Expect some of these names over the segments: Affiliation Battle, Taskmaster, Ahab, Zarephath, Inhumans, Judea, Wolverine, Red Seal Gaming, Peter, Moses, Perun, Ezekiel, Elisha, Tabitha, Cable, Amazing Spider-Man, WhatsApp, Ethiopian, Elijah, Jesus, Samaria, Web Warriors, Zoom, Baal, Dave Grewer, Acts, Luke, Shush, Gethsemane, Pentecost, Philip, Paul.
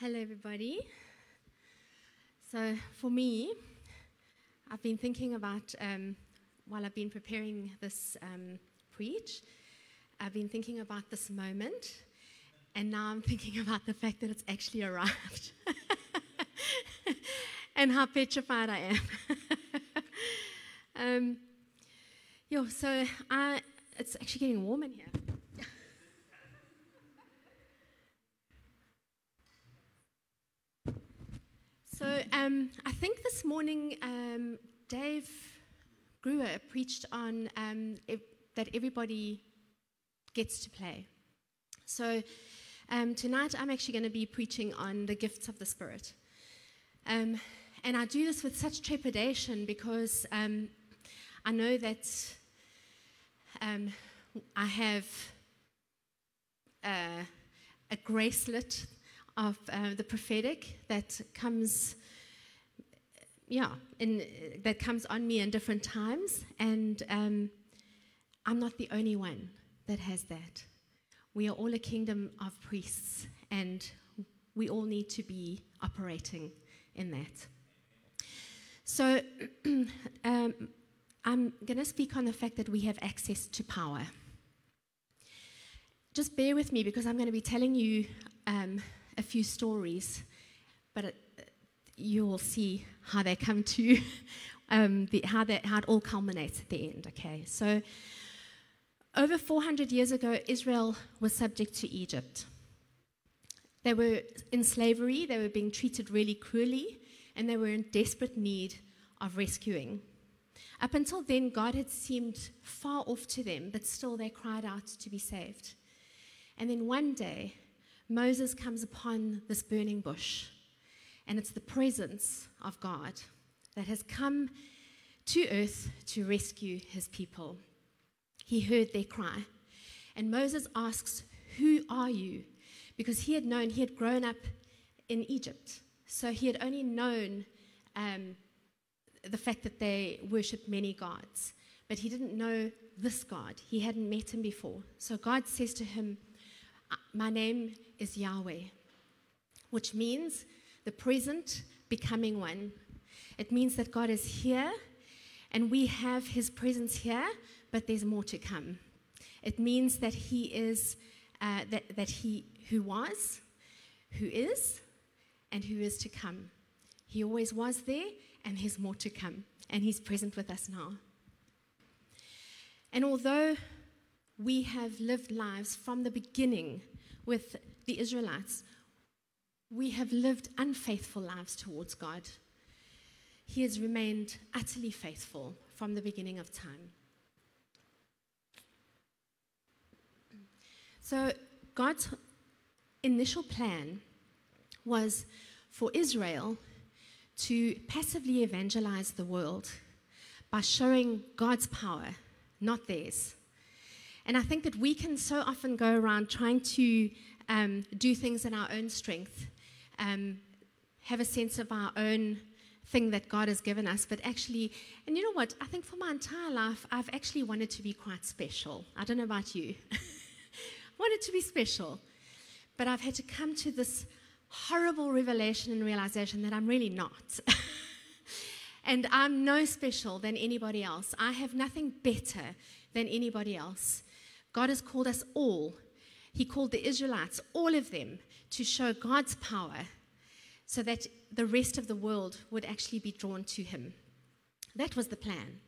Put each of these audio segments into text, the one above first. Hello, everybody. So for me, I've been thinking about, while I've been preparing this preach, I've been thinking about this moment, and now I'm thinking about the fact that it's actually arrived and how petrified I am. It's actually getting warm in here. So I think this morning Dave Grewer preached on that everybody gets to play. So tonight I'm actually going to be preaching on the gifts of the Spirit. And I do this with such trepidation because I know that I have a gracelet of the prophetic that comes, that comes on me in different times, and I'm not the only one that has that. We are all a kingdom of priests, and we all need to be operating in that. So I'm going to speak on the fact that we have access to power. Just bear with me because I'm going to be telling you a few stories, but you will see how they come to how it all culminates at the end, okay? So over 400 years ago, Israel was subject to Egypt. They were in slavery, they were being treated really cruelly, and they were in desperate need of rescuing. Up until then, God had seemed far off to them, but still they cried out to be saved. And then one day, Moses comes upon this burning bush, and it's the presence of God that has come to earth to rescue his people. He heard their cry, and Moses asks, "Who are you?" Because he had grown up in Egypt, so he had only known the fact that they worshipped many gods, but he didn't know this God. He hadn't met him before. So God says to him, "My name is Yahweh," which means the present becoming one. It means that God is here, and we have his presence here, but there's more to come. It means that he is, that he who was, who is, and who is to come. He always was there, and there's more to come, and he's present with us now. And although we have lived lives from the beginning with the Israelites, we have lived unfaithful lives towards God. He has remained utterly faithful from the beginning of time. So God's initial plan was for Israel to passively evangelize the world by showing God's power, not theirs. And I think that we can so often go around trying to do things in our own strength, have a sense of our own thing that God has given us. But actually, and you know what? I think for my entire life, I've actually wanted to be quite special. I don't know about you. I wanted to be special. But I've had to come to this horrible revelation and realization that I'm really not. And I'm no special than anybody else. I have nothing better than anybody else. God has called us all. He called the Israelites, all of them, to show God's power so that the rest of the world would actually be drawn to him. That was the plan.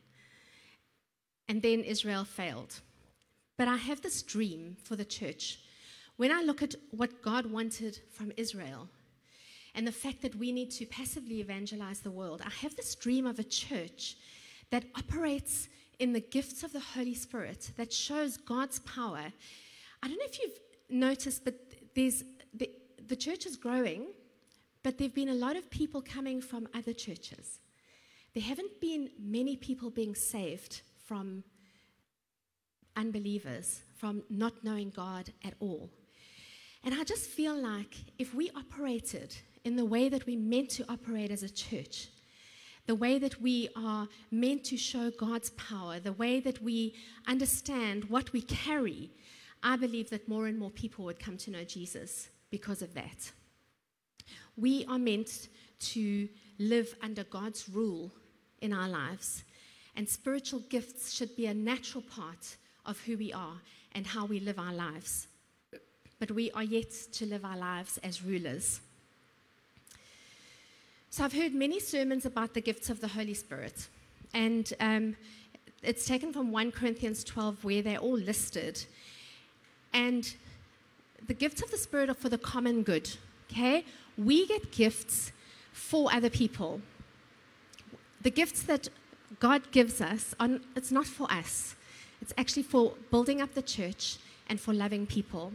And then Israel failed. But I have this dream for the church. When I look at what God wanted from Israel and the fact that we need to passively evangelize the world, I have this dream of a church that operates in the gifts of the Holy Spirit, that shows God's power. I don't know if you've noticed, but there's the church is growing, but there have been a lot of people coming from other churches. There haven't been many people being saved from unbelievers, from not knowing God at all. And I just feel like if we operated in the way that we're meant to operate as a church, the way that we are meant to show God's power, the way that we understand what we carry, I believe that more and more people would come to know Jesus because of that. We are meant to live under God's rule in our lives. And spiritual gifts should be a natural part of who we are and how we live our lives. But we are yet to live our lives as rulers. So I've heard many sermons about the gifts of the Holy Spirit. And it's taken from 1 Corinthians 12 where they're all listed. And the gifts of the Spirit are for the common good. Okay? We get gifts for other people. The gifts that God gives us, it's not for us. It's actually for building up the church and for loving people.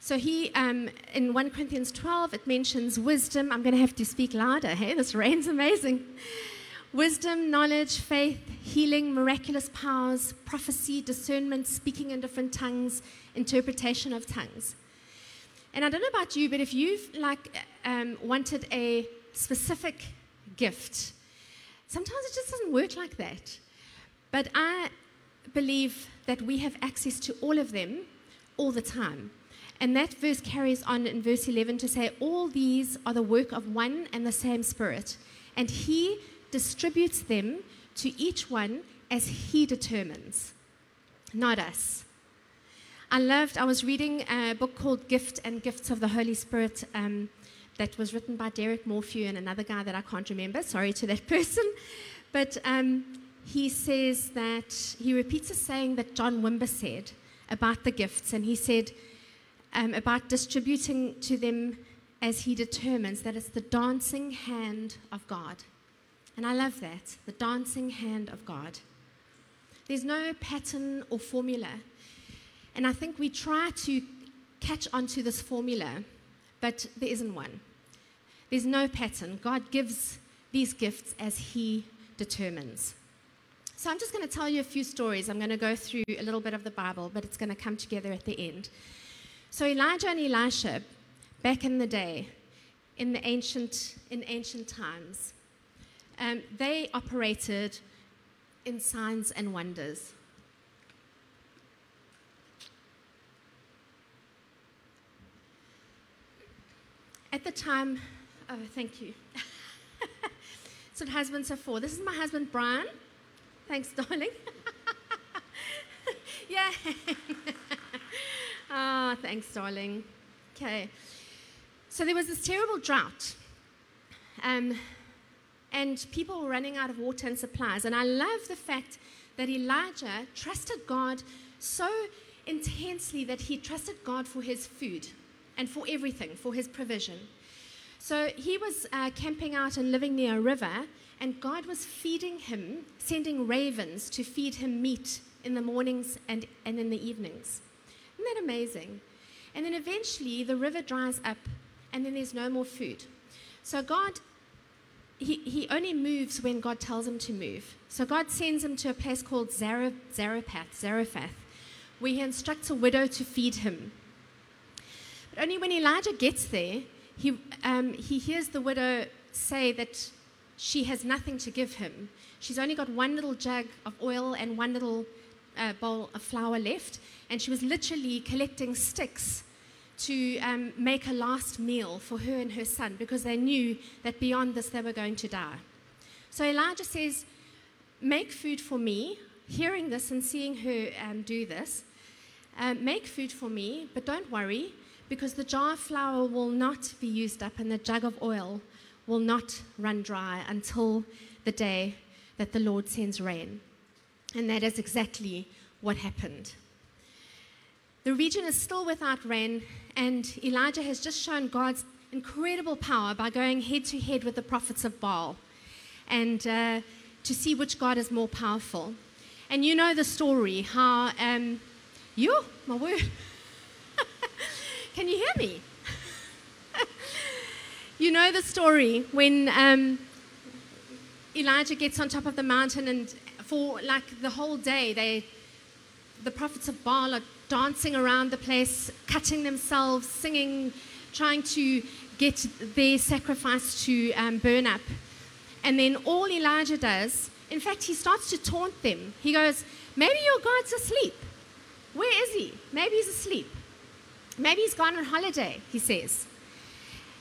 So he, in 1 Corinthians 12, it mentions wisdom. I'm going to have to speak louder. Hey, this rain's amazing. Wisdom, knowledge, faith, healing, miraculous powers, prophecy, discernment, speaking in different tongues, interpretation of tongues. And I don't know about you, but if you've wanted a specific gift, sometimes it just doesn't work like that. But I believe that we have access to all of them all the time. And that verse carries on in verse 11 to say, all these are the work of one and the same Spirit, and He distributes them to each one as He determines, not us. I was reading a book called Gift and Gifts of the Holy Spirit that was written by Derek Morphew and another guy that I can't remember. Sorry to that person. But he says that he repeats a saying that John Wimber said about the gifts. And he said about distributing to them as He determines, that it's the dancing hand of God. And I love that, the dancing hand of God. There's no pattern or formula. And I think we try to catch onto this formula, but there isn't one. There's no pattern. God gives these gifts as He determines. So I'm just going to tell you a few stories. I'm going to go through a little bit of the Bible, but it's going to come together at the end. So Elijah and Elisha, back in the day, in ancient times, they operated in signs and wonders. At the time, oh, thank you. That's what husbands are for. This is my husband, Brian. Thanks, darling. Yeah. Ah, oh, thanks, darling. Okay. So there was this terrible drought. And people were running out of water and supplies. And I love the fact that Elijah trusted God so intensely that he trusted God for his food. And for everything, for his provision. So he was camping out and living near a river, and God was feeding him, sending ravens to feed him meat in the mornings and in the evenings. Isn't that amazing? And then eventually the river dries up, and then there's no more food. So God, he only moves when God tells him to move. So God sends him to a place called Zarephath, where he instructs a widow to feed him. Only when Elijah gets there, he hears the widow say that she has nothing to give him. She's only got one little jug of oil and one little bowl of flour left, and she was literally collecting sticks to make a last meal for her and her son, because they knew that beyond this they were going to die. So Elijah says, make food for me. Hearing this and seeing her do this, make food for me, but don't worry, because the jar of flour will not be used up and the jug of oil will not run dry until the day that the Lord sends rain. And that is exactly what happened. The region is still without rain, and Elijah has just shown God's incredible power by going head-to-head with the prophets of Baal and to see which God is more powerful. And you know the story, how... my word... Can you hear me? You know the story when Elijah gets on top of the mountain, and for like the whole day, the prophets of Baal are dancing around the place, cutting themselves, singing, trying to get their sacrifice to burn up. And then all Elijah does, in fact, he starts to taunt them. He goes, maybe your God's asleep. Where is he? Maybe he's asleep. Maybe he's gone on holiday, he says.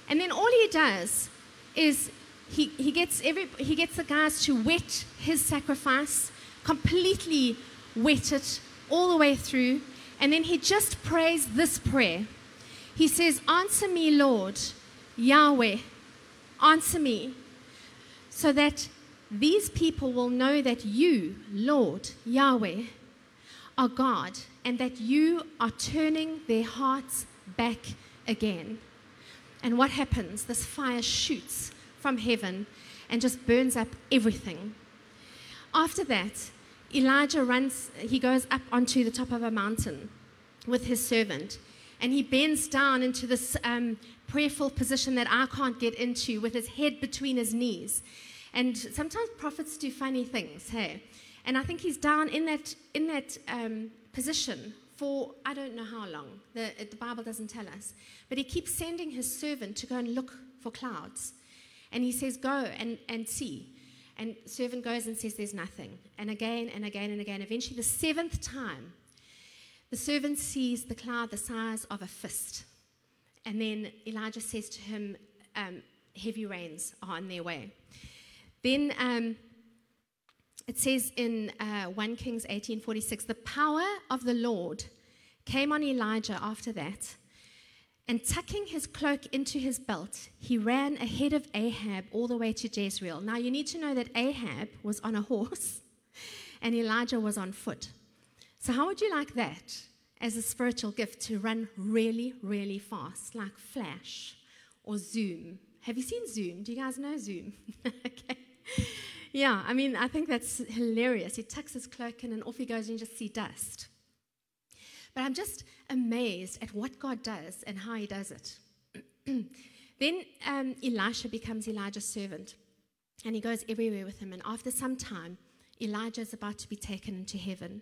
And then all he does is he gets the guys to wet his sacrifice, completely wet it all the way through. And then he just prays this prayer. He says, "Answer me, Lord, Yahweh, answer me, so that these people will know that you, Lord, Yahweh, are God, and that you are turning their hearts back again." And what happens? This fire shoots from heaven and just burns up everything. After that, Elijah runs, he goes up onto the top of a mountain with his servant, and he bends down into this prayerful position that I can't get into, with his head between his knees. And sometimes prophets do funny things, hey? And I think he's down in that position for I don't know how long. The Bible doesn't tell us. But he keeps sending his servant to go and look for clouds. And he says, "Go and see." And servant goes and says, "There's nothing." And again and again and again. Eventually, the seventh time, the servant sees the cloud the size of a fist. And then Elijah says to him, "Heavy rains are on their way." Then it says in 1 Kings 18:46, the power of the Lord came on Elijah after that, and tucking his cloak into his belt, he ran ahead of Ahab all the way to Jezreel. Now you need to know that Ahab was on a horse and Elijah was on foot. So how would you like that as a spiritual gift, to run really, really fast, like Flash or Zoom? Have you seen Zoom? Do you guys know Zoom? Okay. Yeah, I mean, I think that's hilarious. He tucks his cloak in and off he goes, and you just see dust. But I'm just amazed at what God does and how he does it. Then Elisha becomes Elijah's servant, and he goes everywhere with him. And after some time, Elijah is about to be taken into heaven.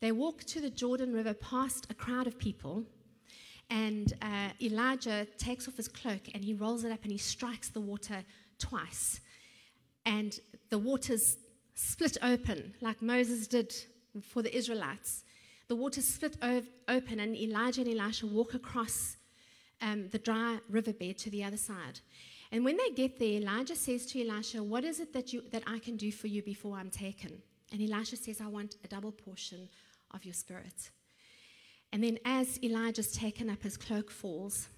They walk to the Jordan River past a crowd of people, and Elijah takes off his cloak and he rolls it up and he strikes the water twice. And the waters split open, like Moses did for the Israelites. The waters split open, and Elijah and Elisha walk across the dry riverbed to the other side. And when they get there, Elijah says to Elisha, "What is it that I can do for you before I'm taken?" And Elisha says, "I want a double portion of your spirit." And then as Elijah's taken up, his cloak falls,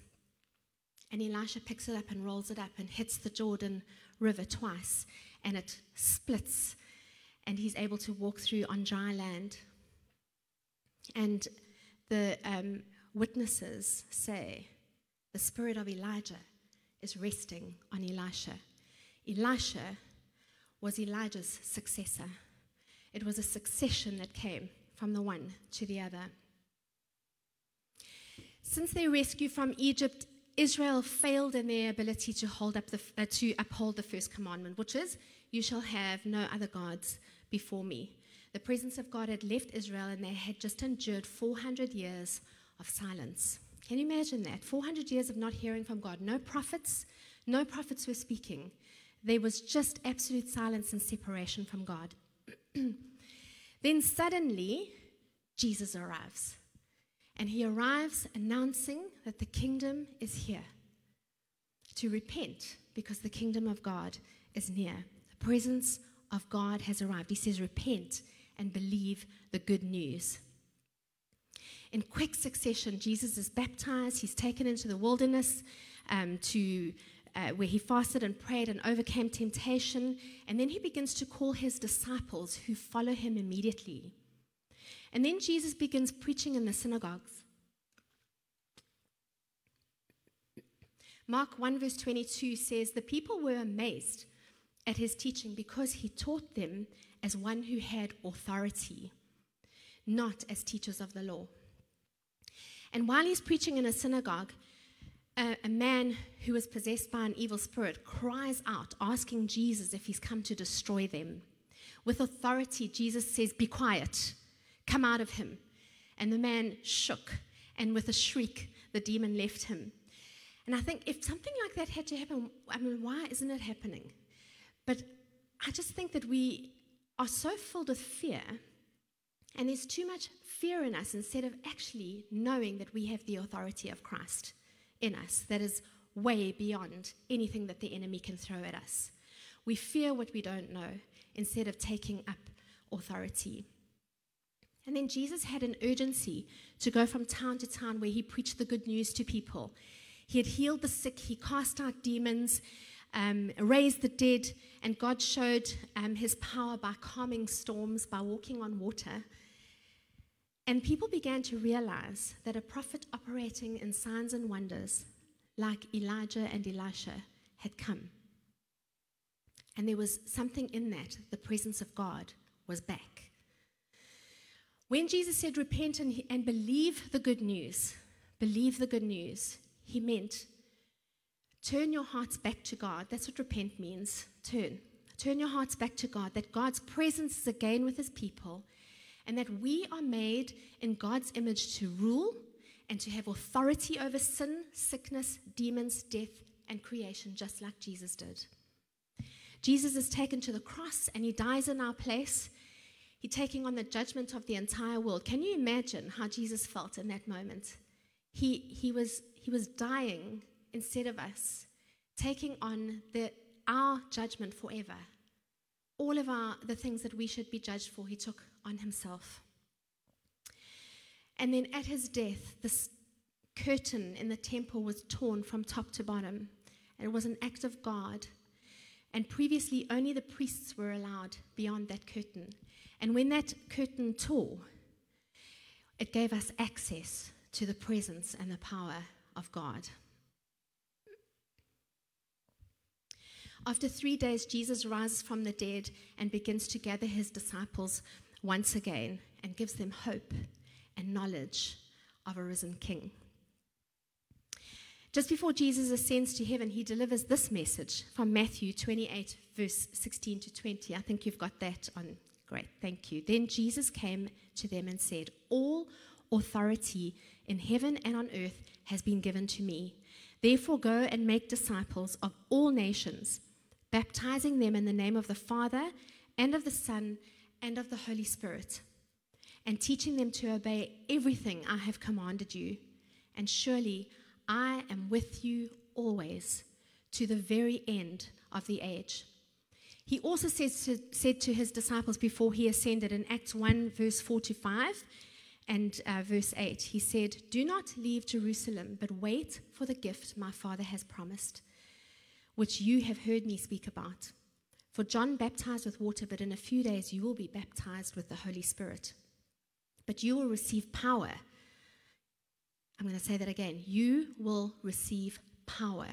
and Elisha picks it up and rolls it up and hits the Jordan River twice, and it splits, and he's able to walk through on dry land. And the witnesses say the spirit of Elijah is resting on Elisha. Elisha was Elijah's successor. It was a succession that came from the one to the other. Since their rescue from Egypt, Israel failed in their ability to uphold the first commandment, which is, "You shall have no other gods before me." The presence of God had left Israel, and they had just endured 400 years of silence. Can you imagine that? 400 years of not hearing from God. No prophets were speaking. There was just absolute silence and separation from God. Then suddenly, Jesus arrives. And he arrives announcing that the kingdom is here. To repent, because the kingdom of God is near. The presence of God has arrived. He says, "Repent and believe the good news." In quick succession, Jesus is baptized. He's taken into the wilderness to where he fasted and prayed and overcame temptation. And then he begins to call his disciples, who follow him immediately. And then Jesus begins preaching in the synagogues. Mark 1 verse 22 says, "The people were amazed at his teaching, because he taught them as one who had authority, not as teachers of the law." And while he's preaching in a synagogue, a man who was possessed by an evil spirit cries out, asking Jesus if he's come to destroy them. With authority, Jesus says, "Be quiet. Come out of him." And the man shook, and with a shriek, the demon left him. And I think if something like that had to happen, I mean, why isn't it happening? But I just think that we are so filled with fear, and there's too much fear in us, instead of actually knowing that we have the authority of Christ in us that is way beyond anything that the enemy can throw at us. We fear what we don't know instead of taking up authority. And then Jesus had an urgency to go from town to town where he preached the good news to people. He had healed the sick, he cast out demons, raised the dead, and God showed his power by calming storms, by walking on water. And people began to realize that a prophet operating in signs and wonders, like Elijah and Elisha, had come. And there was something in that. The presence of God was back. When Jesus said, repent and believe the good news, he meant turn your hearts back to God. That's what repent means, turn. Turn your hearts back to God, that God's presence is again with his people, and that we are made in God's image to rule and to have authority over sin, sickness, demons, death, and creation, just like Jesus did. Jesus is taken to the cross and he dies in our place. He's taking on the judgment of the entire world. Can you imagine how Jesus felt in that moment? He was dying instead of us, taking on our judgment forever. All of the things that we should be judged for, he took on himself. And then at his death, this curtain in the temple was torn from top to bottom. And it was an act of God. And previously, only the priests were allowed beyond that curtain. And when that curtain tore, it gave us access to the presence and the power of God. After 3 days, Jesus rises from the dead and begins to gather his disciples once again and gives them hope and knowledge of a risen king. Just before Jesus ascends to heaven, he delivers this message from Matthew 28, verse 16 to 20. I think you've got that on. Great, thank you. Then Jesus came to them and said, all authority in heaven and on earth has been given to me. Therefore go and make disciples of all nations, baptizing them in the name of the Father and of the Son and of the Holy Spirit, and teaching them to obey everything I have commanded you. And surely I am with you always, to the very end of the age. He also said to his disciples before he ascended in Acts 1, verse 4 to 5 and verse 8, he said, do not leave Jerusalem, but wait for the gift my Father has promised, which you have heard me speak about. For John baptized with water, but in a few days you will be baptized with the Holy Spirit. But you will receive power. I'm going to say that again. You will receive power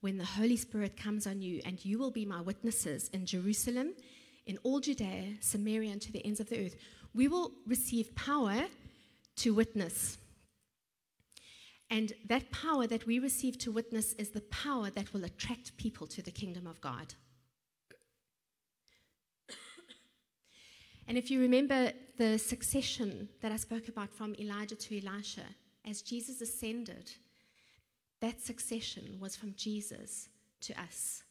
when the Holy Spirit comes on you, and you will be my witnesses in Jerusalem, in all Judea, Samaria, and to the ends of the earth. We will receive power to witness. And that power that we receive to witness is the power that will attract people to the kingdom of God. And if you remember the succession that I spoke about from Elijah to Elisha, as Jesus ascended, that succession was from Jesus to us.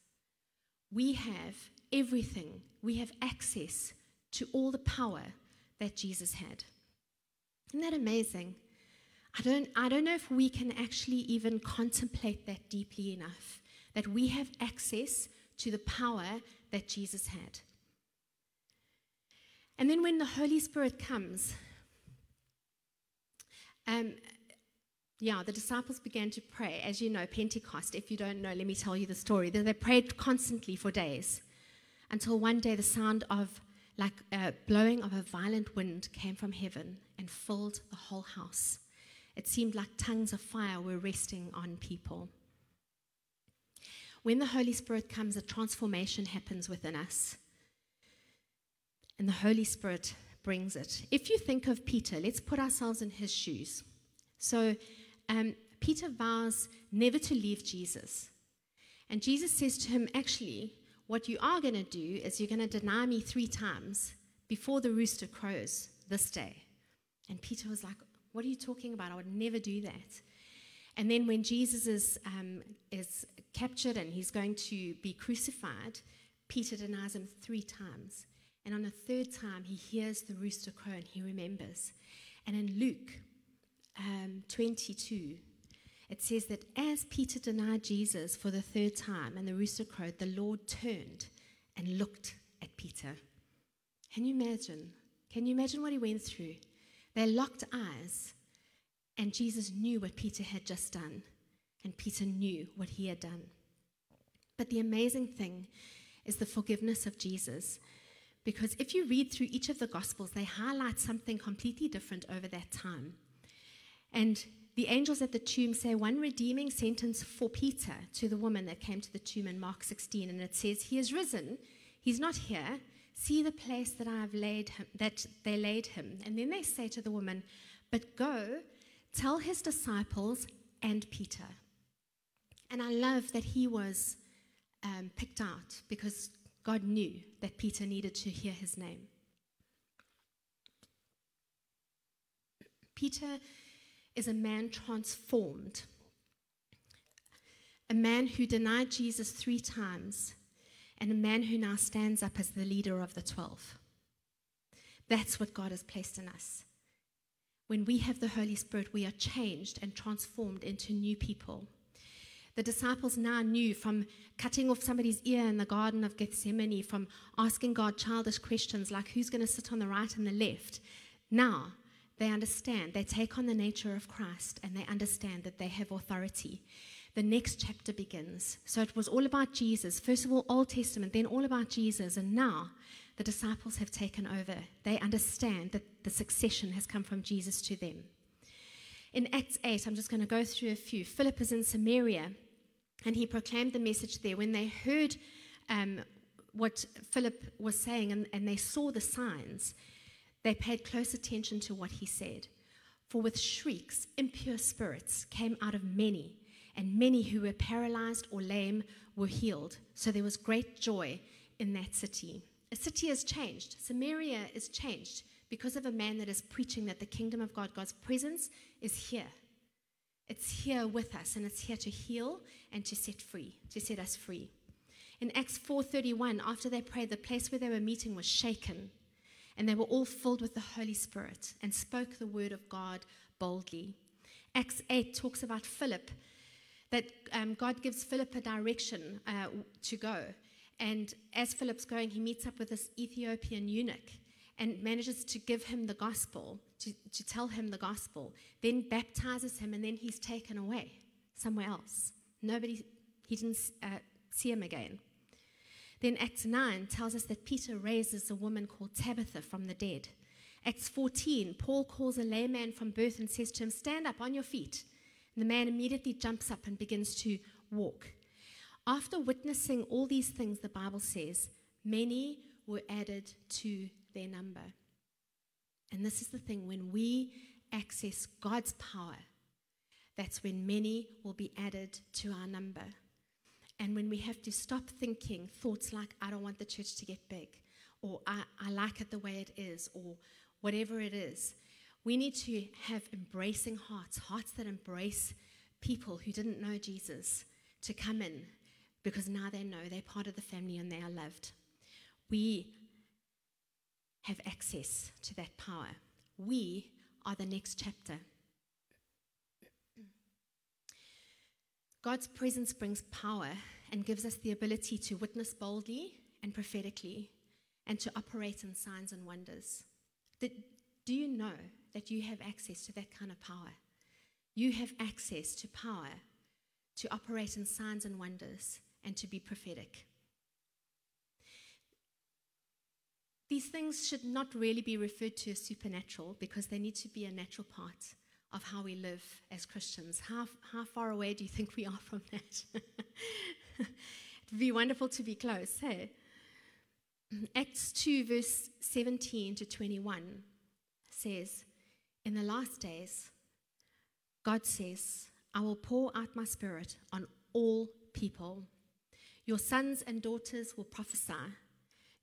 We have everything. We have access to all the power that Jesus had. Isn't that amazing? I don't know if we can actually even contemplate that deeply enough, that we have access to the power that Jesus had. And then when the Holy Spirit comes, the disciples began to pray. As you know, Pentecost, if you don't know, let me tell you the story. They prayed constantly for days until one day the sound of blowing of a violent wind came from heaven and filled the whole house. It seemed like tongues of fire were resting on people. When the Holy Spirit comes, a transformation happens within us. And the Holy Spirit brings it. If you think of Peter, let's put ourselves in his shoes. So Peter vows never to leave Jesus. And Jesus says to him, actually, what you are going to do is you're going to deny me 3 times before the rooster crows this day. And Peter was like, what are you talking about? I would never do that. And then when Jesus is captured and he's going to be crucified, Peter denies him 3 times. And on the 3rd time, he hears the rooster crow and he remembers. And in Luke 22, It says that as Peter denied Jesus for the third time and the rooster crowed, the Lord turned and looked at Peter. Can you imagine? Can you imagine what he went through? They locked eyes, and Jesus knew what Peter had just done, and Peter knew what he had done. But the amazing thing is the forgiveness of Jesus, because if you read through each of the Gospels, they highlight something completely different over that time. And the angels at the tomb say one redeeming sentence for Peter to the woman that came to the tomb in Mark 16, and it says, "He is risen. He's not here. See the place that I have laid him, that they laid him." And then they say to the woman, "But go, tell his disciples and Peter." And I love that he was picked out because God knew that Peter needed to hear his name. Peter is a man transformed, a man who denied Jesus three times, and a man who now stands up as the leader of the 12. That's what God has placed in us. When we have the Holy Spirit, we are changed and transformed into new people. The disciples now knew, from cutting off somebody's ear in the Garden of Gethsemane, from asking God childish questions like who's going to sit on the right and the left, now they understand. They take on the nature of Christ, and they understand that they have authority. The next chapter begins. So it was all about Jesus. First of all, Old Testament, then all about Jesus. And now the disciples have taken over. They understand that the succession has come from Jesus to them. In Acts 8, I'm just going to go through a few. Philip is in Samaria, and he proclaimed the message there. When they heard what Philip was saying and they saw the signs, they paid close attention to what he said. For with shrieks, impure spirits came out of many, and many who were paralyzed or lame were healed. So there was great joy in that city. A city has changed. Samaria is changed because of a man that is preaching that the kingdom of God, God's presence, is here. It's here with us, and it's here to heal and to set us free. In Acts 4:31, after they prayed, the place where they were meeting was shaken, and they were all filled with the Holy Spirit and spoke the word of God boldly. Acts 8 talks about Philip, that God gives Philip a direction to go. And as Philip's going, he meets up with this Ethiopian eunuch and manages to give him the gospel, to tell him the gospel, then baptizes him, and then he's taken away somewhere else. He didn't see him again. Then Acts 9 tells us that Peter raises a woman called Tabitha from the dead. Acts 14, Paul calls a layman from birth and says to him, "Stand up on your feet." And the man immediately jumps up and begins to walk. After witnessing all these things, the Bible says, many were added to their number. And this is the thing, when we access God's power, that's when many will be added to our number. And when we have to stop thinking thoughts like, I don't want the church to get big, or I like it the way it is, or whatever it is, we need to have embracing hearts, hearts that embrace people who didn't know Jesus to come in, because now they know they're part of the family and they are loved. We have access to that power. We are the next chapter. God's presence brings power and gives us the ability to witness boldly and prophetically, and to operate in signs and wonders. Do you know that you have access to that kind of power? You have access to power to operate in signs and wonders and to be prophetic. These things should not really be referred to as supernatural, because they need to be a natural part of how we live as Christians. How far away do you think we are from that? It'd be wonderful to be close, hey? Acts 2, verse 17 to 21 says, "In the last days, God says, I will pour out my spirit on all people. Your sons and daughters will prophesy.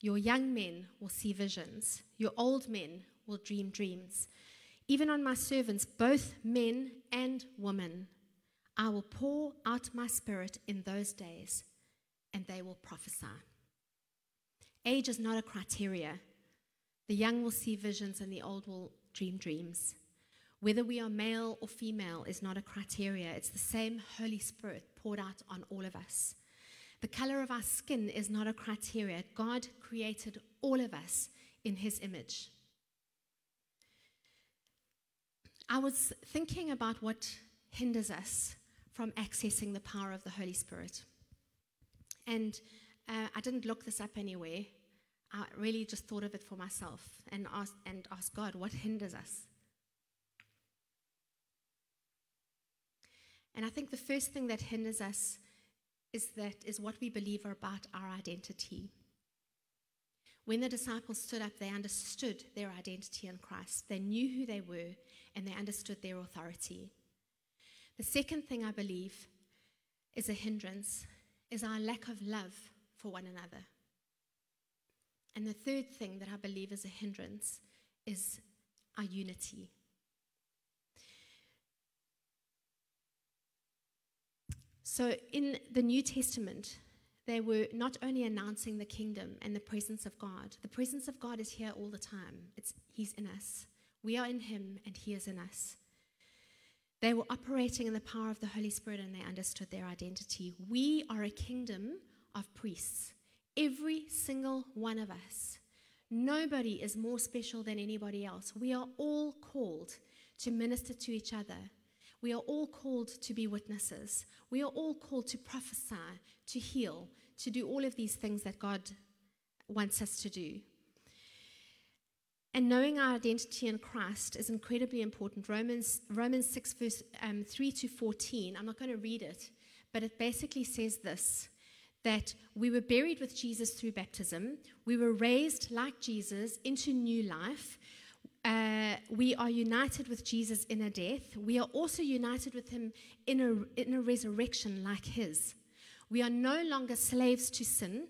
Your young men will see visions. Your old men will dream dreams. Even on my servants, both men and women, I will pour out my spirit in those days, and they will prophesy." Age is not a criteria. The young will see visions and the old will dream dreams. Whether we are male or female is not a criteria. It's the same Holy Spirit poured out on all of us. The color of our skin is not a criteria. God created all of us in his image. I was thinking about what hinders us from accessing the power of the Holy Spirit. And I didn't look this up anywhere. I really just thought of it for myself and asked God, what hinders us? And I think the first thing that hinders us is what we believe about our identity. When the disciples stood up, they understood their identity in Christ. They knew who they were, and they understood their authority. The second thing I believe is a hindrance, is our lack of love for one another. And the third thing that I believe is a hindrance is our unity. So in the New Testament, they were not only announcing the kingdom and the presence of God. The presence of God is here all the time. He's in us. We are in him and he is in us. They were operating in the power of the Holy Spirit and they understood their identity. We are a kingdom of priests. Every single one of us. Nobody is more special than anybody else. We are all called to minister to each other. We are all called to be witnesses. We are all called to prophesy, to heal, to do all of these things that God wants us to do. And knowing our identity in Christ is incredibly important. Romans 6, verse 3 to 14, I'm not going to read it, but it basically says this, that we were buried with Jesus through baptism. We were raised like Jesus into new life. We are united with Jesus in a death. We are also united with him in a resurrection like his. We are no longer slaves to sin.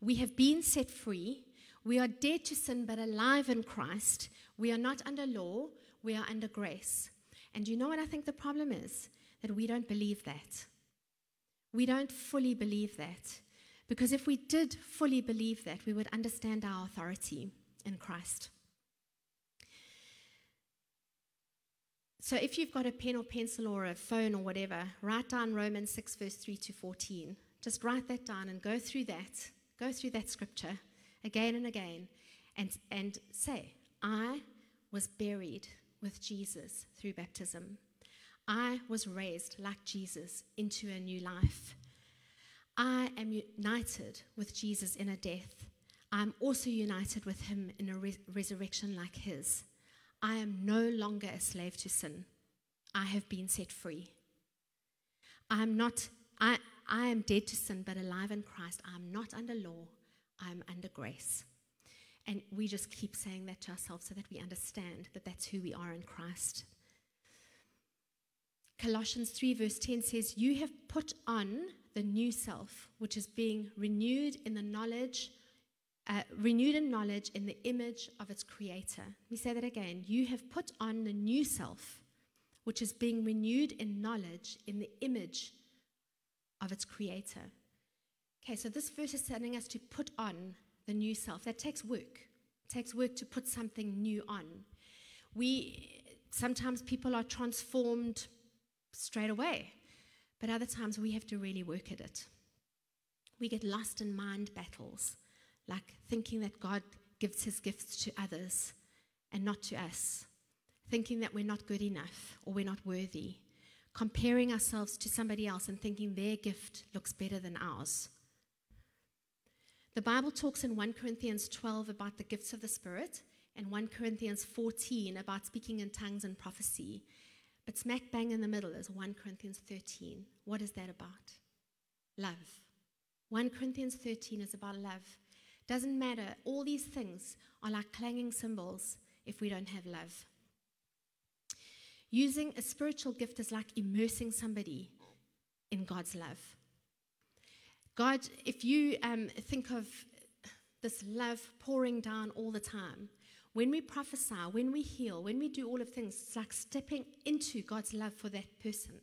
We have been set free. We are dead to sin but alive in Christ. We are not under law. We are under grace. And you know what I think the problem is? That we don't believe that. We don't fully believe that. Because if we did fully believe that, we would understand our authority in Christ. So if you've got a pen or pencil or a phone or whatever, write down Romans 6, verse 3 to 14. Just write that down and go through that. Go through that scripture again and again and say, I was buried with Jesus through baptism. I was raised like Jesus into a new life. I am united with Jesus in a death. I'm also united with him in a resurrection like his. I am no longer a slave to sin. I have been set free. I am dead to sin, but alive in Christ. I am not under law. I am under grace. And we just keep saying that to ourselves so that we understand that that's who we are in Christ. Colossians 3 verse 10 says, you have put on the new self, which is being renewed in knowledge in the image of its creator. Let me say that again. You have put on the new self, which is being renewed in knowledge in the image of its creator. Okay, so this verse is telling us to put on the new self. That takes work. It takes work to put something new on. Sometimes people are transformed straight away, but other times we have to really work at it. We get lost in mind battles. Like thinking that God gives his gifts to others and not to us. Thinking that we're not good enough or we're not worthy. Comparing ourselves to somebody else and thinking their gift looks better than ours. The Bible talks in 1 Corinthians 12 about the gifts of the Spirit and 1 Corinthians 14 about speaking in tongues and prophecy. But smack bang in the middle is 1 Corinthians 13. What is that about? Love. 1 Corinthians 13 is about love. Doesn't matter. All these things are like clanging cymbals if we don't have love. Using a spiritual gift is like immersing somebody in God's love. God, if you think of this love pouring down all the time, when we prophesy, when we heal, when we do all of things, it's like stepping into God's love for that person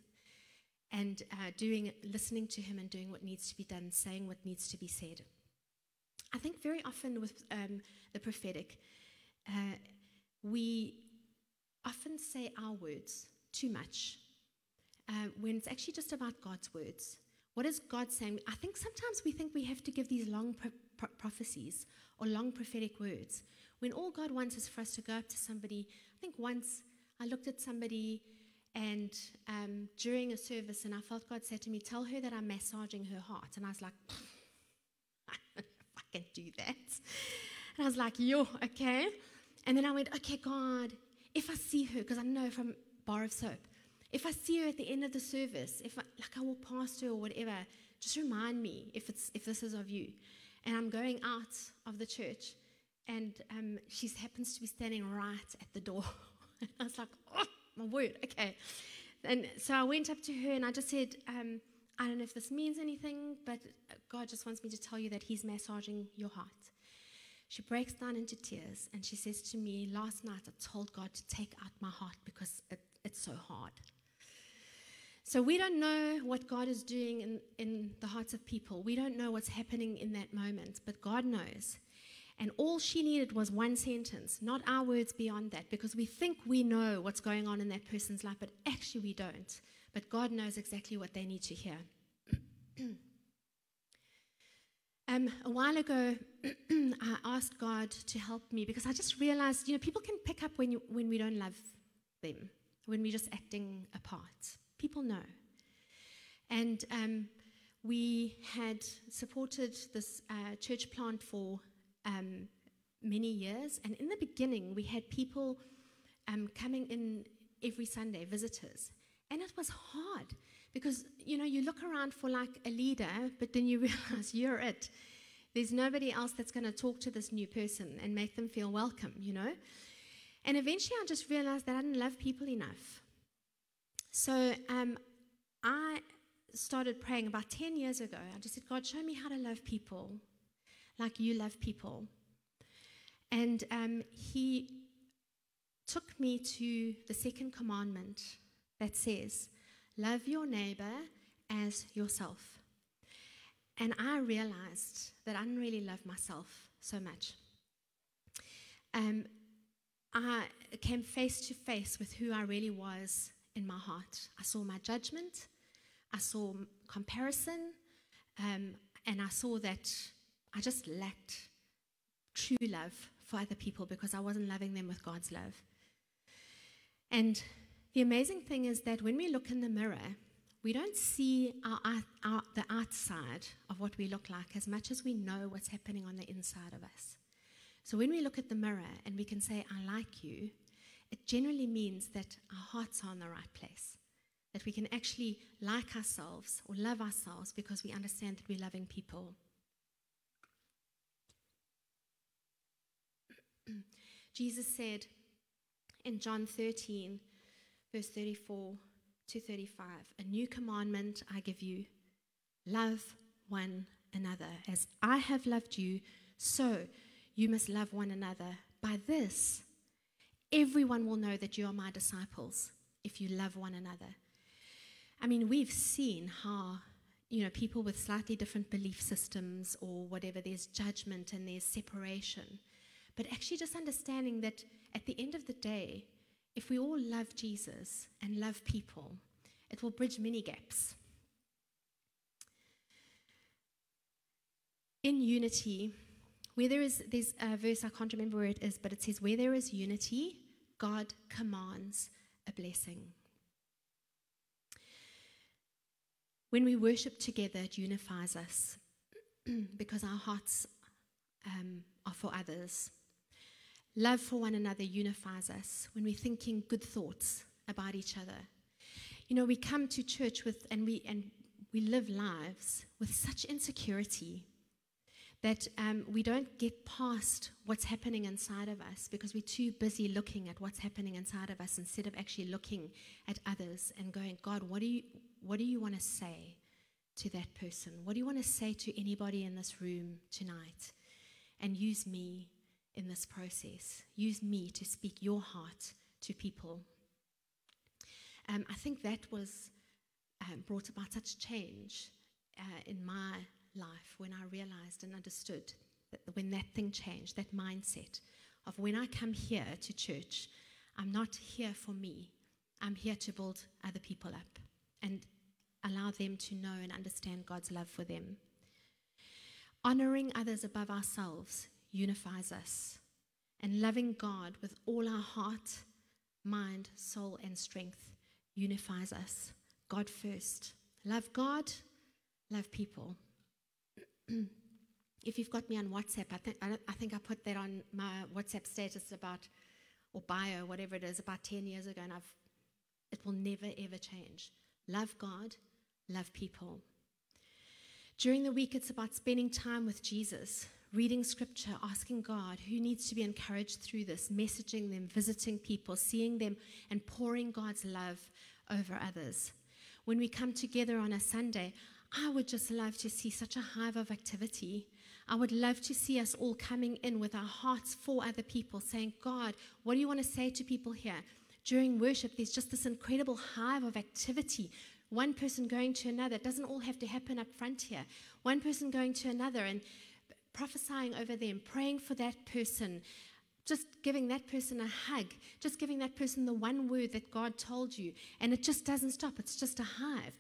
and listening to him and doing what needs to be done, saying what needs to be said. I think very often with the prophetic, we often say our words too much when it's actually just about God's words. What is God saying? I think sometimes we think we have to give these long prophecies or long prophetic words, when all God wants is for us to go up to somebody. I think once I looked at somebody and during a service, and I felt God said to me, tell her that I'm massaging her heart. And I was like, I don't know if I can do that. And I was like, yo, okay. And then I went, okay, God, if I see her, because I know from Bar of Soap, if I see her at the end of the service, if I walk past her or whatever, just remind me if this is of you. And I'm going out of the church, and she happens to be standing right at the door. And I was like, oh, my word, okay. And so I went up to her, and I just said, I don't know if this means anything, but God just wants me to tell you that he's massaging your heart. She breaks down into tears, and she says to me, last night I told God to take out my heart because it's so hard. So we don't know what God is doing in the hearts of people. We don't know what's happening in that moment, but God knows. And all she needed was one sentence, not our words beyond that, because we think we know what's going on in that person's life, but actually we don't. But God knows exactly what they need to hear. A while ago, I asked God to help me, because I just realized, people can pick up when we don't love them, when we're just acting apart. People know. And we had supported this church plant for many years, and in the beginning we had people coming in every Sunday, visitors, and it was hard because you look around for like a leader, but then you realize you're it. There's nobody else that's going to talk to this new person and make them feel welcome, and eventually I just realized that I didn't love people enough. So I started praying about 10 years ago. I just said, God, show me how to love people like you love people. And he took me to the second commandment that says, love your neighbor as yourself. And I realized that I didn't really love myself so much. I came face to face with who I really was in my heart. I saw my judgment, I saw comparison, and I saw that I just lacked true love for other people because I wasn't loving them with God's love. And the amazing thing is that when we look in the mirror, we don't see the outside of what we look like as much as we know what's happening on the inside of us. So when we look at the mirror and we can say, I like you, it generally means that our hearts are in the right place, that we can actually like ourselves or love ourselves because we understand that we're loving people. Jesus said in John 13, verse 34 to 35, a new commandment I give you, love one another. As I have loved you, so you must love one another. By this, everyone will know that you are my disciples, if you love one another. I mean, we've seen how people with slightly different belief systems or whatever, there's judgment and there's separation. But actually just understanding that at the end of the day, if we all love Jesus and love people, it will bridge many gaps. In unity, where there is, there's a verse, I can't remember where it is, but it says, where there is unity, God commands a blessing. When we worship together, it unifies us because our hearts are for others. Love for one another unifies us when we're thinking good thoughts about each other. We come to church with, and we live lives with such insecurity that we don't get past what's happening inside of us because we're too busy looking at what's happening inside of us instead of actually looking at others and going, God, what do you want to say to that person? What do you want to say to anybody in this room tonight? And use me in this process. Use me to speak your heart to people. I think that was brought about such change in my life when I realized and understood that when that thing changed, that mindset of when I come here to church, I'm not here for me. I'm here to build other people up and allow them to know and understand God's love for them. Honoring others above ourselves unifies us, and loving God with all our heart, mind, soul, and strength unifies us. God first. Love God, love people. If you've got me on WhatsApp, I think I put that on my WhatsApp status or bio, whatever it is, about 10 years ago, and it will never, ever change. Love God, love people. During the week, it's about spending time with Jesus, reading scripture, asking God who needs to be encouraged through this, messaging them, visiting people, seeing them, and pouring God's love over others. When we come together on a Sunday, I would just love to see such a hive of activity. I would love to see us all coming in with our hearts for other people, saying, God, what do you want to say to people here? During worship, there's just this incredible hive of activity. One person going to another. It doesn't all have to happen up front here. One person going to another and prophesying over them, praying for that person, just giving that person a hug, just giving that person the one word that God told you. And it just doesn't stop. It's just a hive.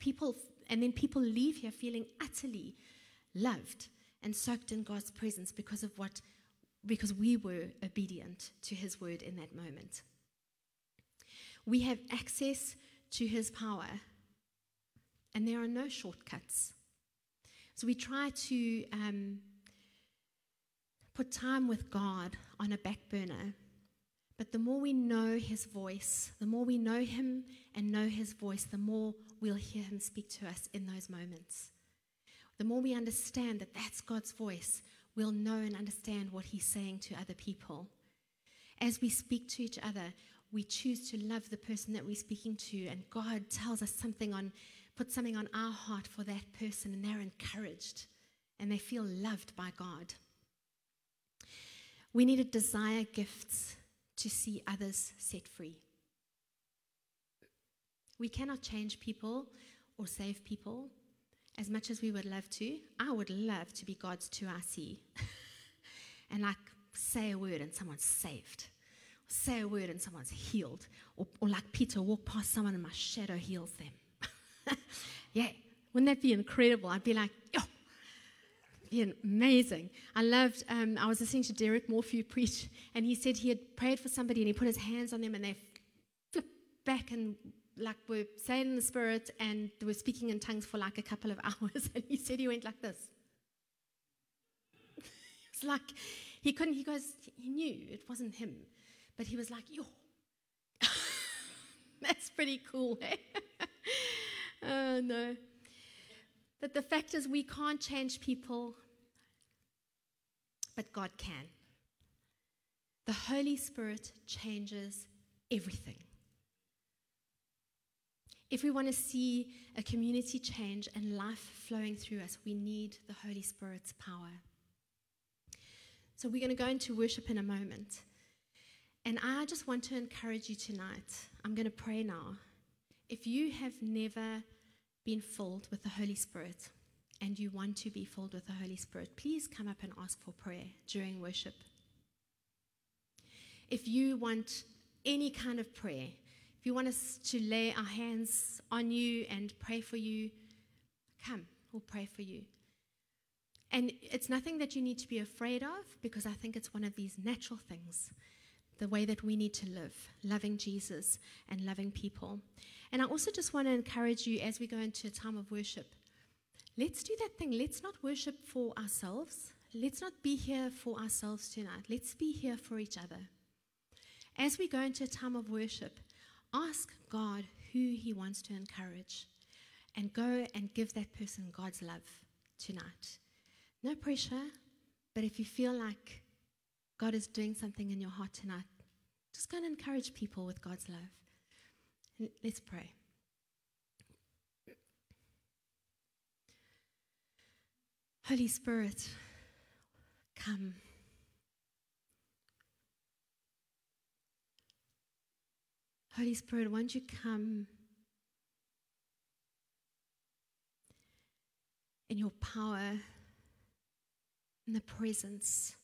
And then people leave here feeling utterly loved and soaked in God's presence because we were obedient to his word in that moment. We have access to his power, and there are no shortcuts. So we try to put time with God on a back burner, but the more we know his voice, the more we know him and know his voice, the more we'll hear him speak to us in those moments. The more we understand that that's God's voice, we'll know and understand what he's saying to other people. As we speak to each other, we choose to love the person that we're speaking to, and God tells us puts something on our heart for that person, and they're encouraged, and they feel loved by God. We need to desire gifts to see others set free. We cannot change people or save people as much as we would love to. I would love to be God's 2RC and say a word and someone's saved, or say a word and someone's healed, or like Peter, walk past someone and my shadow heals them. Yeah, wouldn't that be incredible? I'd be like, yo, amazing. I was listening to Derek Morphew preach, and he said he had prayed for somebody and he put his hands on them and they flipped back and were saying in the spirit, and they were speaking in tongues for a couple of hours. And he said he went like this. It's like he knew it wasn't him, but he was like, yo, that's pretty cool, eh? Oh, no. But the fact is, we can't change people, but God can. The Holy Spirit changes everything. If we want to see a community change and life flowing through us, we need the Holy Spirit's power. So we're going to go into worship in a moment. And I just want to encourage you tonight. I'm going to pray now. If you have never been filled with the Holy Spirit and you want to be filled with the Holy Spirit, please come up and ask for prayer during worship. If you want any kind of prayer, if you want us to lay our hands on you and pray for you, come, we'll pray for you. And it's nothing that you need to be afraid of, because I think it's one of these natural things, the way that we need to live, loving Jesus and loving people. And I also just want to encourage you, as we go into a time of worship, let's do that thing. Let's not worship for ourselves. Let's not be here for ourselves tonight. Let's be here for each other. As we go into a time of worship, ask God who he wants to encourage, and go and give that person God's love tonight. No pressure, but if you feel like God is doing something in your heart tonight, just go and encourage people with God's love. And let's pray. Holy Spirit, come. Holy Spirit, won't you come in your power, in the presence.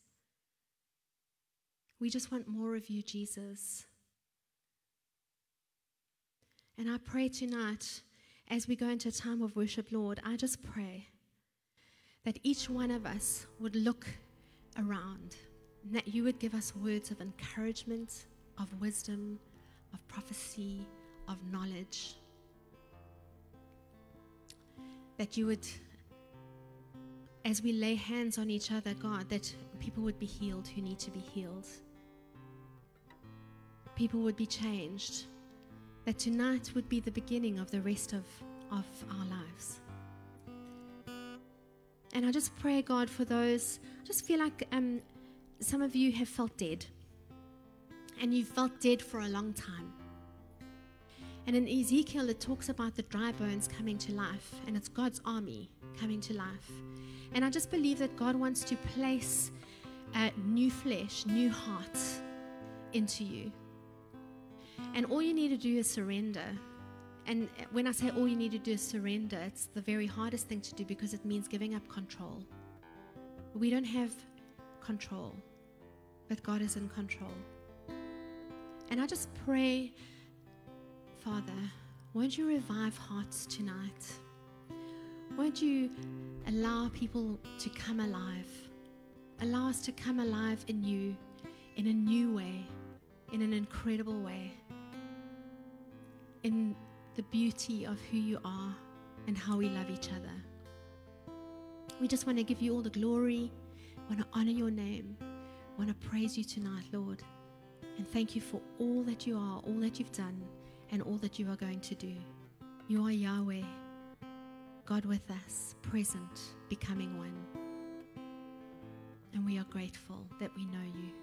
We just want more of you, Jesus. And I pray tonight, as we go into a time of worship, Lord, I just pray that each one of us would look around and that you would give us words of encouragement, of wisdom, of prophecy, of knowledge. That you would, as we lay hands on each other, God, that people would be healed who need to be healed. People would be changed. That tonight would be the beginning of the rest of our lives. And I just pray, God, for those, I just feel like some of you have felt dead. And you've felt dead for a long time. And in Ezekiel, it talks about the dry bones coming to life. And it's God's army coming to life. And I just believe that God wants to place new flesh, new heart into you. And all you need to do is surrender. And when I say all you need to do is surrender, it's the very hardest thing to do because it means giving up control. We don't have control, but God is in control. And I just pray, Father, won't you revive hearts tonight? Won't you allow people to come alive? Allow us to come alive in you in a new way, in an incredible way, in the beauty of who you are and how we love each other. We just want to give you all the glory. We want to honor your name. We want to praise you tonight, Lord. And thank you for all that you are, all that you've done, and all that you are going to do. You are Yahweh, God with us, present, becoming one. And we are grateful that we know you.